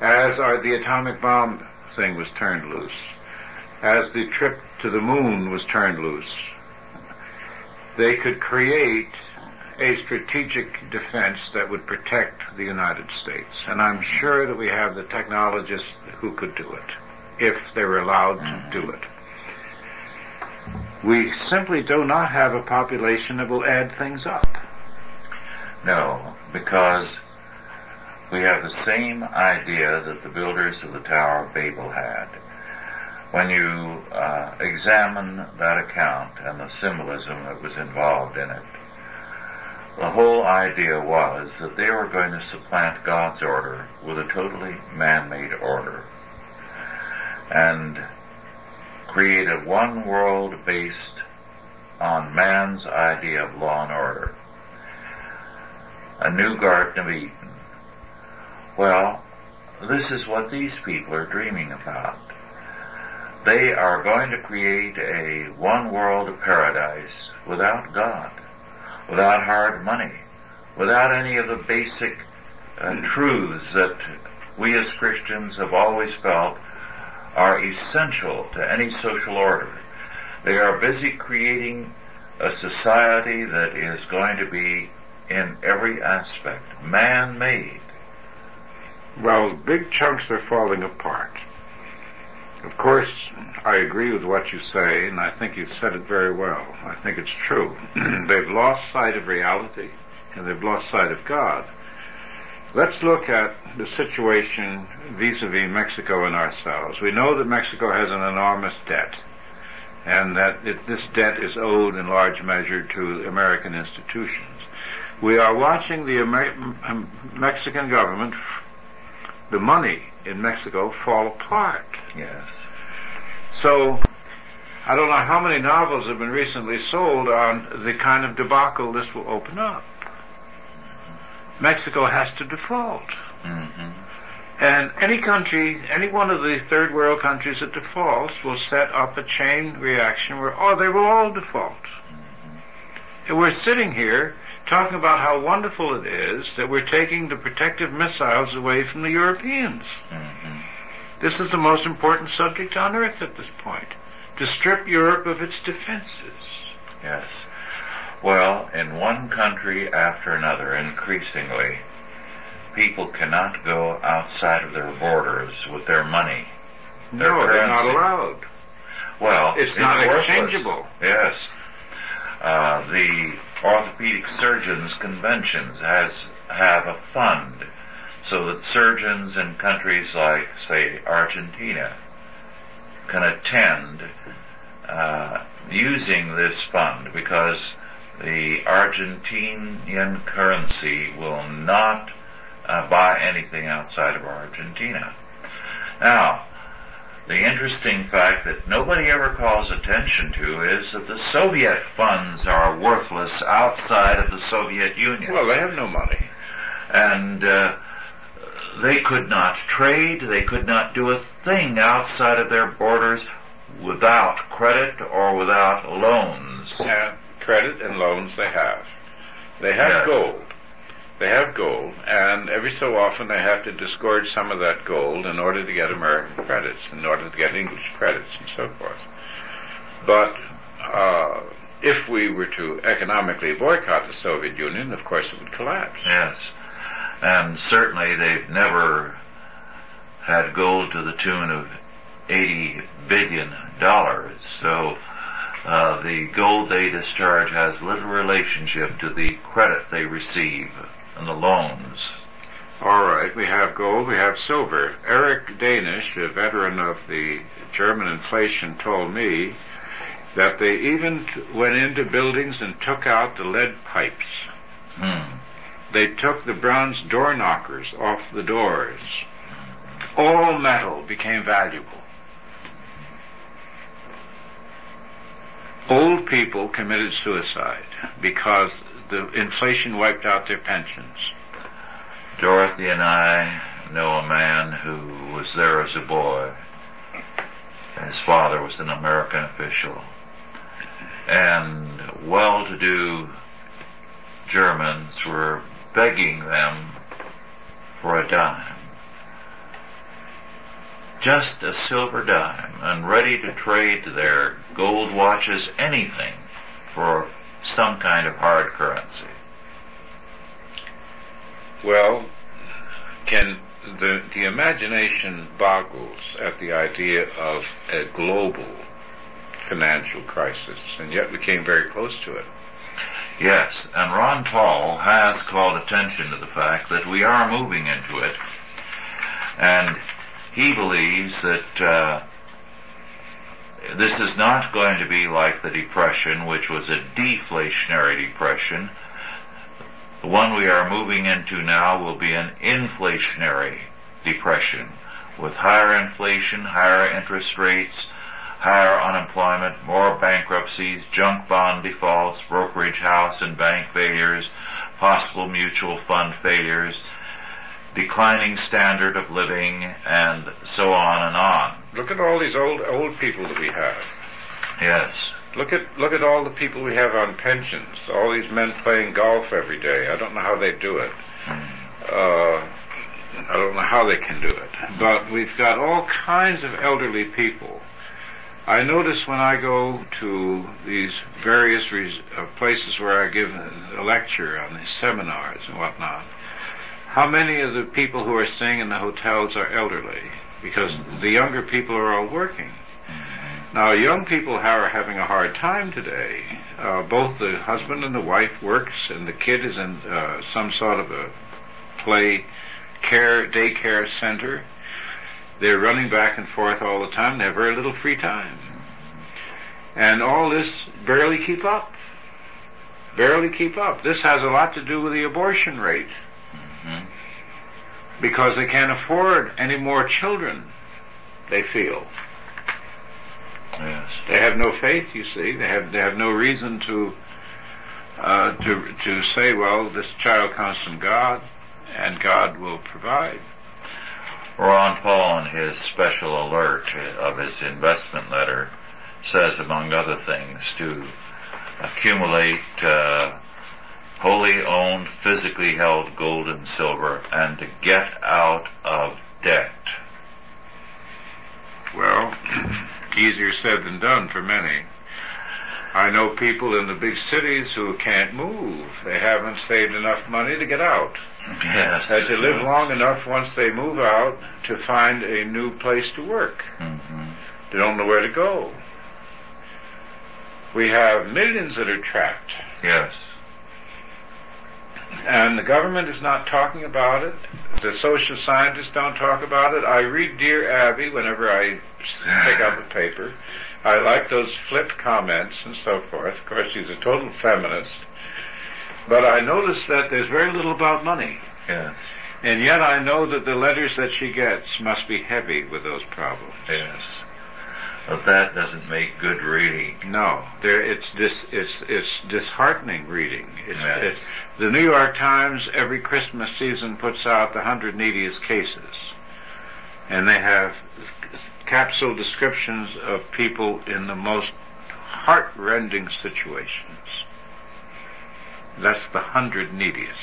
as our, the atomic bomb thing was turned loose, as the trip to the moon was turned loose, they could create a strategic defense that would protect the United States. And I'm sure that we have the technologists who could do it, if they were allowed to do it. We simply do not have a population that will add things up. No, because we have the same idea that the builders of the Tower of Babel had. When you uh, examine that account and the symbolism that was involved in it, the whole idea was that they were going to supplant God's order with a totally man-made order. And create a one world based on man's idea of law and order. A new Garden of Eden. Well, this is what these people are dreaming about. They are going to create a one world paradise without God, without hard money, without any of the basic uh, truths that we as Christians have always felt are essential to any social order. They are busy creating a society that is going to be, in every aspect, man-made. Well, big chunks are falling apart. Of course, I agree with what you say, and I think you've said it very well. I think it's true. They've lost sight of reality, and they've lost sight of God. Let's look at the situation vis-a-vis Mexico and ourselves. We know that Mexico has an enormous debt. and that it, this debt is owed in large measure to American institutions. We are watching the Amer- Mexican government, the money in Mexico, fall apart. Yes. So, I don't know how many novels have been recently sold on the kind of debacle this will open up. Mexico has to default. Mm-hmm. And any country, any one of the third world countries that defaults will set up a chain reaction where, oh, they will all default. Mm-hmm. And we're sitting here talking about how wonderful it is that we're taking the protective missiles away from the Europeans. Mm-hmm. This is the most important subject on earth at this point, to strip Europe of its defenses. Yes. Well, in one country after another, increasingly, people cannot go outside of their borders with their money. Their no, currency. They're not allowed. Well, it's, it's not worthless. Exchangeable. Yes. Uh, the Orthopedic Surgeons Conventions has have a fund so that surgeons in countries like, say, Argentina can attend uh, using this fund, because the Argentinian currency will not Uh, buy anything outside of Argentina. Now, the interesting fact that nobody ever calls attention to is that the Soviet funds are worthless outside of the Soviet Union. Well, they have no money. And uh, they could not trade, they could not do a thing outside of their borders without credit or without loans. Yeah, credit and loans they have. They have yes. gold. They have gold, and every so often they have to disgorge some of that gold in order to get American credits, in order to get English credits, and so forth. But uh, if we were to economically boycott the Soviet Union, of course it would collapse. Yes, and certainly they've never had gold to the tune of eighty billion dollars, so uh, the gold they discharge has little relationship to the credit they receive and the loans. All right, we have gold, we have silver. Eric Danish, a veteran of the German inflation, told me that they even t- went into buildings and took out the lead pipes. Hmm. They took the bronze door knockers off the doors. All metal became valuable. Old people committed suicide because the inflation wiped out their pensions. Dorothy and I know a man who was there as a boy. His father was an American official, and well-to-do Germans were begging them for a dime. Just a silver dime, and ready to trade their gold watches, anything, for some kind of hard currency. Well, can the, the imagination boggles at the idea of a global financial crisis, and yet we came very close to it. Yes, and Ron Paul has called attention to the fact that we are moving into it, and he believes that uh, this is not going to be like the Depression, which was a deflationary depression. The one we are moving into now will be an inflationary depression, with higher inflation, higher interest rates, higher unemployment, more bankruptcies, junk bond defaults, brokerage house and bank failures, possible mutual fund failures, declining standard of living, and so on and on. Look at all these old old people that we have. Yes. Look at look at all the people we have on pensions. All these men playing golf every day. I don't know how they do it. Uh, I don't know how they can do it. But we've got all kinds of elderly people. I notice when I go to these various res- uh, places where I give a lecture on these seminars and whatnot, how many of the people who are staying in the hotels are elderly, because mm-hmm. the younger people are all working. Mm-hmm. Now, young people are having a hard time today. Uh, both the husband and the wife works, and the kid is in uh, some sort of a play care, daycare center. They're running back and forth all the time. They have very little free time. And all this barely keep up. Barely keep up. This has a lot to do with the abortion rate. Mm-hmm. Because they can't afford any more children, they feel. Yes. They have no faith, you see. They have they have no reason to uh, to to say, well, this child comes from God, and God will provide. Ron Paul, in his special alert of his investment letter, says, among other things, to accumulate uh, wholly owned, physically held gold and silver, and to get out of debt. Well, easier said than done for many. I know people in the big cities who can't move. They haven't saved enough money to get out. Yes. And to live long enough once they move out to find a new place to work. Mm-hmm. They don't know where to go. We have millions that are trapped. Yes. And the government is not talking about it. The social scientists don't talk about it. I read Dear Abby whenever I pick up a paper. I like those flip comments and so forth. Of course, she's a total feminist. But I notice that there's very little about money. Yes. And yet I know that the letters that she gets must be heavy with those problems. Yes. But that doesn't make good reading. No, there it's dis, it's it's disheartening reading. It's, yes. it's, the New York Times every Christmas season puts out the hundred neediest cases, and they have capsule descriptions of people in the most heart-rending situations. That's the hundred neediest.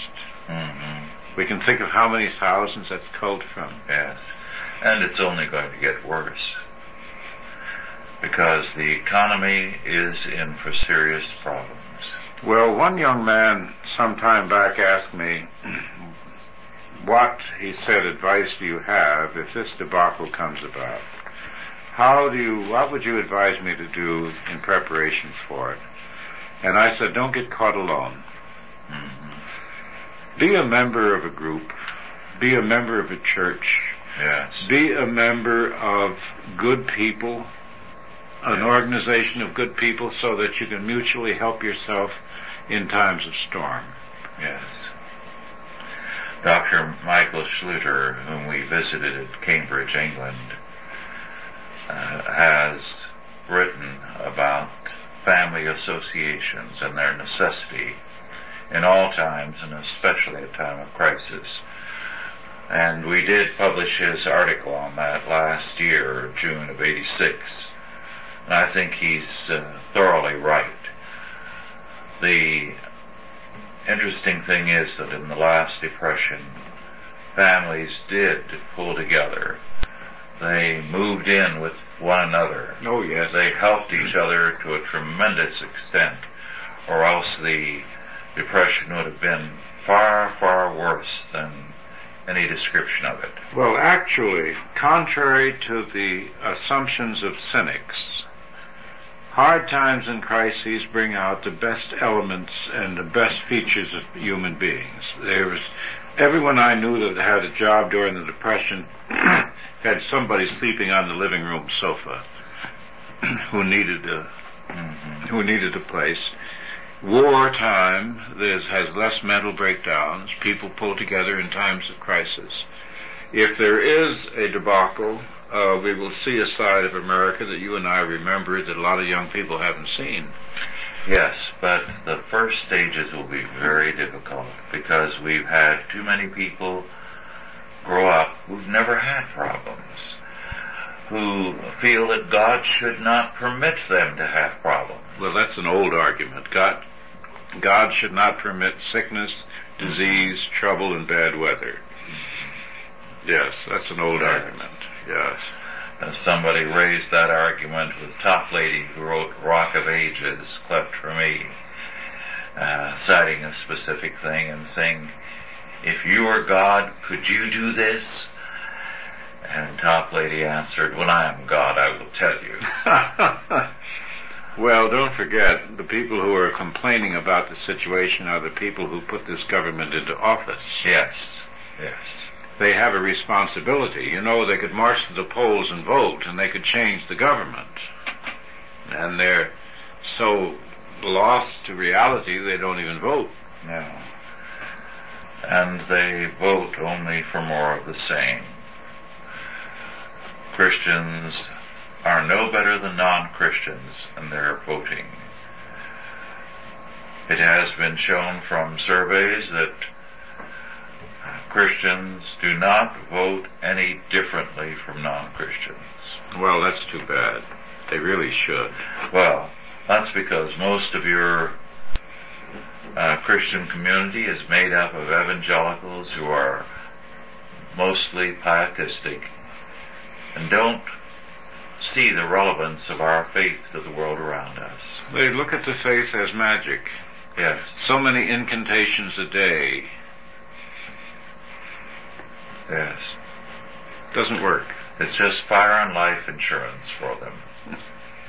Mm-hmm. We can think of how many thousands that's culled from. Yes, and it's only going to get worse, because the economy is in for serious problems. Well, one young man some time back asked me, what, he said, advice do you have if this debacle comes about? How do you, what would you advise me to do in preparation for it? And I said, don't get caught alone. Mm-hmm. Be a member of a group. Be a member of a church. Yes. Be a member of good people. An organization of good people, so that you can mutually help yourself in times of storm. Yes. Doctor Michael Schluter, whom we visited at Cambridge, England, uh, has written about family associations and their necessity in all times, and especially at time of crisis. And we did publish his article on that last year, June of eighty-six. And I think he's uh, thoroughly right. The interesting thing is that in the last Depression, families did pull together. They moved in with one another. Oh, yes. They helped each other to a tremendous extent, or else the Depression would have been far, far worse than any description of it. Well, actually, contrary to the assumptions of cynics, hard times and crises bring out the best elements and the best features of human beings. There was, everyone I knew that had a job during the Depression had somebody sleeping on the living room sofa who needed a, mm-hmm. who needed a place. War time there's, has less mental breakdowns. People pull together in times of crisis. If there is a debacle, Uh, we will see a side of America that you and I remember that a lot of young people haven't seen. Yes, but the first stages will be very difficult, because we've had too many people grow up who've never had problems, who feel that God should not permit them to have problems. Well, that's an old argument. God, God should not permit sickness, disease, trouble, and bad weather. Yes, that's an old yes. argument. Yes. And somebody raised that argument with Top Lady, who wrote Rock of Ages, Cleft for Me, uh, citing a specific thing and saying, if you were God, could you do this? And Top Lady answered, when I am God, I will tell you. Well, don't forget, the people who are complaining about the situation are the people who put this government into office. Yes, yes. They have a responsibility. You know, they could march to the polls and vote, and they could change the government. And they're so lost to reality they don't even vote. No. And they vote only for more of the same. Christians are no better than non-Christians in their voting. It has been shown from surveys that Christians do not vote any differently from non-Christians. Well, that's too bad. They really should. Well, that's because most of your uh, Christian community is made up of evangelicals who are mostly pietistic and don't see the relevance of our faith to the world around us. They look at the faith as magic. Yes. So many incantations a day. Yes. Doesn't work. It's just fire and life insurance for them.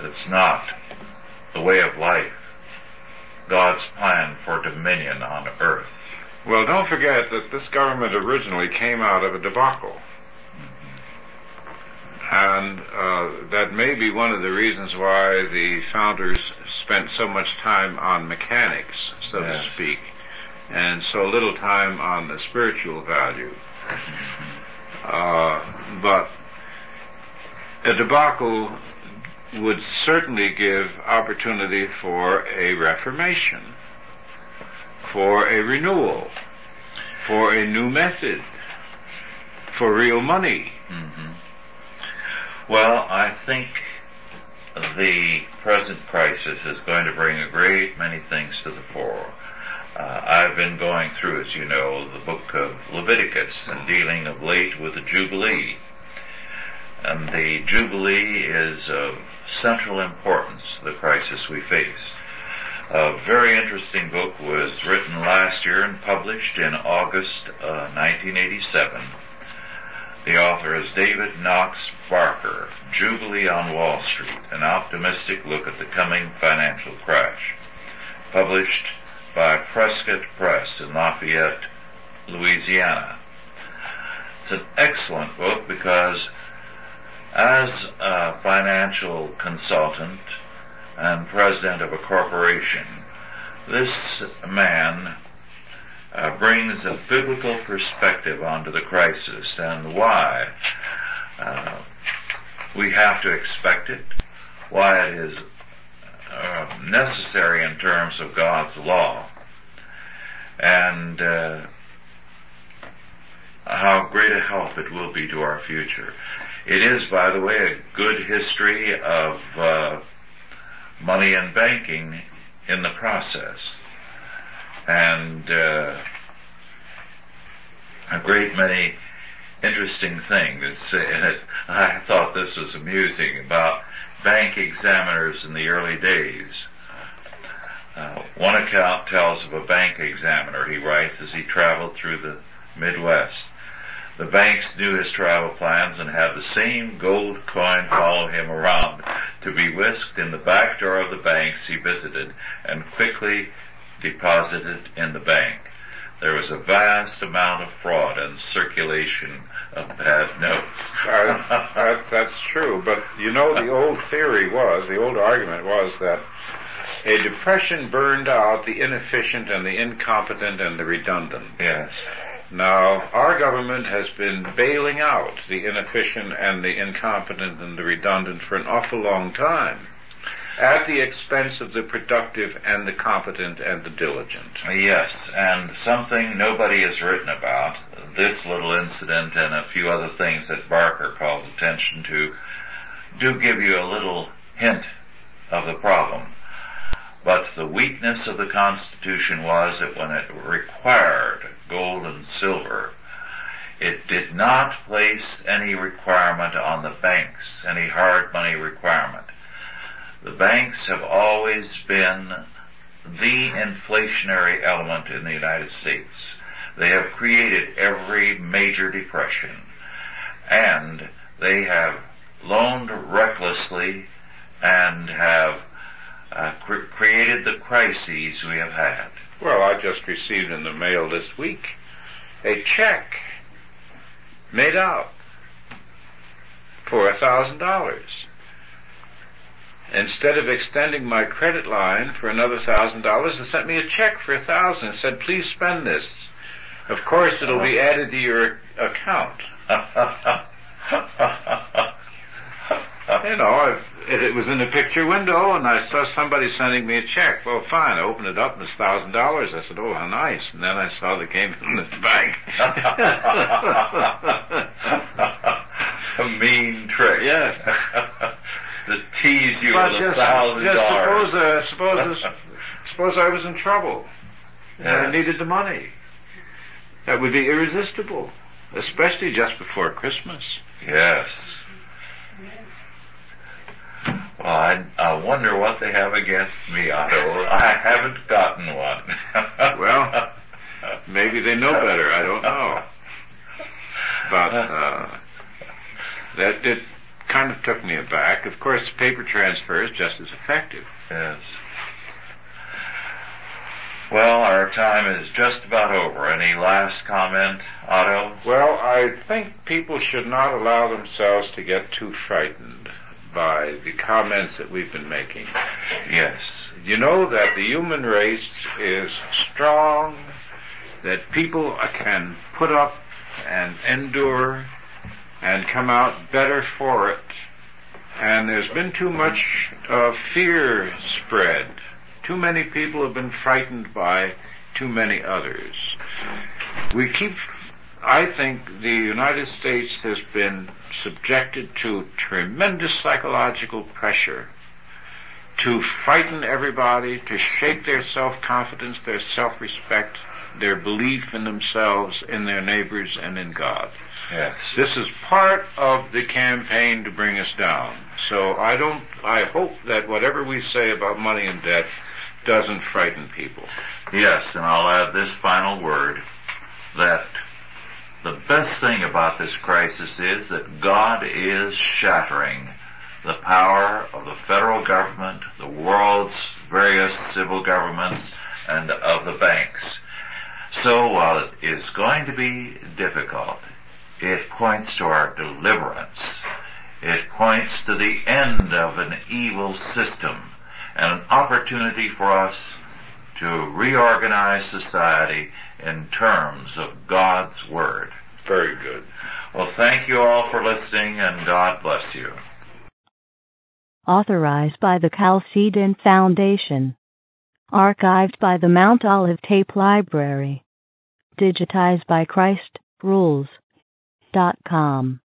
It's not the way of life, God's plan for dominion on earth. Well, don't forget that this government originally came out of a debacle. And uh, that may be one of the reasons why the founders spent so much time on mechanics, so yes. to speak, and so little time on the spiritual value. Uh, but a debacle would certainly give opportunity for a reformation, for a renewal, for a new method, for real money. Mm-hmm. Well, I think the present crisis is going to bring a great many things to the fore. Uh, I've been going through, as you know, the book of Leviticus and dealing of late with the Jubilee. And the Jubilee is of central importance to the crisis we face. A very interesting book was written last year and published in August uh, nineteen eighty-seven. The author is David Knox Barker, Jubilee on Wall Street, an optimistic look at the coming financial crash, published by Prescott Press in Lafayette, Louisiana. It's an excellent book because as a financial consultant and president of a corporation, this man Uh, brings a biblical perspective onto the crisis and why uh, we have to expect it, why it is uh, necessary in terms of God's law, and uh, how great a help it will be to our future. It is, by the way, a good history of uh, money and banking in the process. And uh, a great many interesting things. It, I thought this was amusing about bank examiners in the early days. Uh, one account tells of a bank examiner, he writes, as he traveled through the Midwest. The banks knew his travel plans and had the same gold coin follow him around to be whisked in the back door of the banks he visited and quickly deposited in the bank. There was a vast amount of fraud and circulation of bad notes. uh, that's, that's true, but you know the old theory was, the old argument was that a depression burned out the inefficient and the incompetent and the redundant. Yes. Now, our government has been bailing out the inefficient and the incompetent and the redundant for an awful long time, at the expense of the productive and the competent and the diligent. Yes, and something nobody has written about, this little incident and a few other things that Barker calls attention to, do give you a little hint of the problem. But the weakness of the Constitution was that when it required gold and silver, it did not place any requirement on the banks, any hard money requirement. The banks have always been the inflationary element in the United States. They have created every major depression, and they have loaned recklessly and have uh, cr- created the crises we have had. Well, I just received in the mail this week a check made out for a thousand dollars. Instead of extending my credit line for another thousand dollars, they sent me a check for a thousand and said, please spend this. Of course, it'll be added to your account. You know, it, it was in the picture window, and I saw somebody sending me a check. Well, fine. I opened it up, and it's a thousand dollars. I said, oh, how nice. And then I saw they came from this bank. A mean trick. Yes. To tease you but with a thousand dollars. Just suppose, uh, suppose, suppose I was in trouble, yes, and I needed the money. That would be irresistible, especially just before Christmas. Yes. Well, I, I wonder what they have against me, Otto. I haven't gotten one. Well, maybe they know better. I don't know. But uh, that it kind of took me aback. Of course, paper transfer is just as effective. Yes. Well, our time is just about over. Any last comment, Otto? Well, I think people should not allow themselves to get too frightened by the comments that we've been making. Yes. You know that the human race is strong, that people can put up and endure and come out better for it. And there's been too much uh, fear spread. Too many people have been frightened by too many others. We keep, I think the United States has been subjected to tremendous psychological pressure to frighten everybody, to shake their self-confidence, their self-respect, their belief in themselves, in their neighbors, and in God. Yes. This is part of the campaign to bring us down. So I don't, I hope that whatever we say about money and debt doesn't frighten people. Yes, and I'll add this final word, that the best thing about this crisis is that God is shattering the power of the federal government, the world's various civil governments, and of the banks. So while it is going to be difficult, it points to our deliverance. It points to the end of an evil system and an opportunity for us to reorganize society in terms of God's Word. Very good. Well, thank you all for listening, and God bless you. Authorized by the Calcedon Foundation. Archived by the Mount Olive Tape Library. Digitized by Christrules dot com.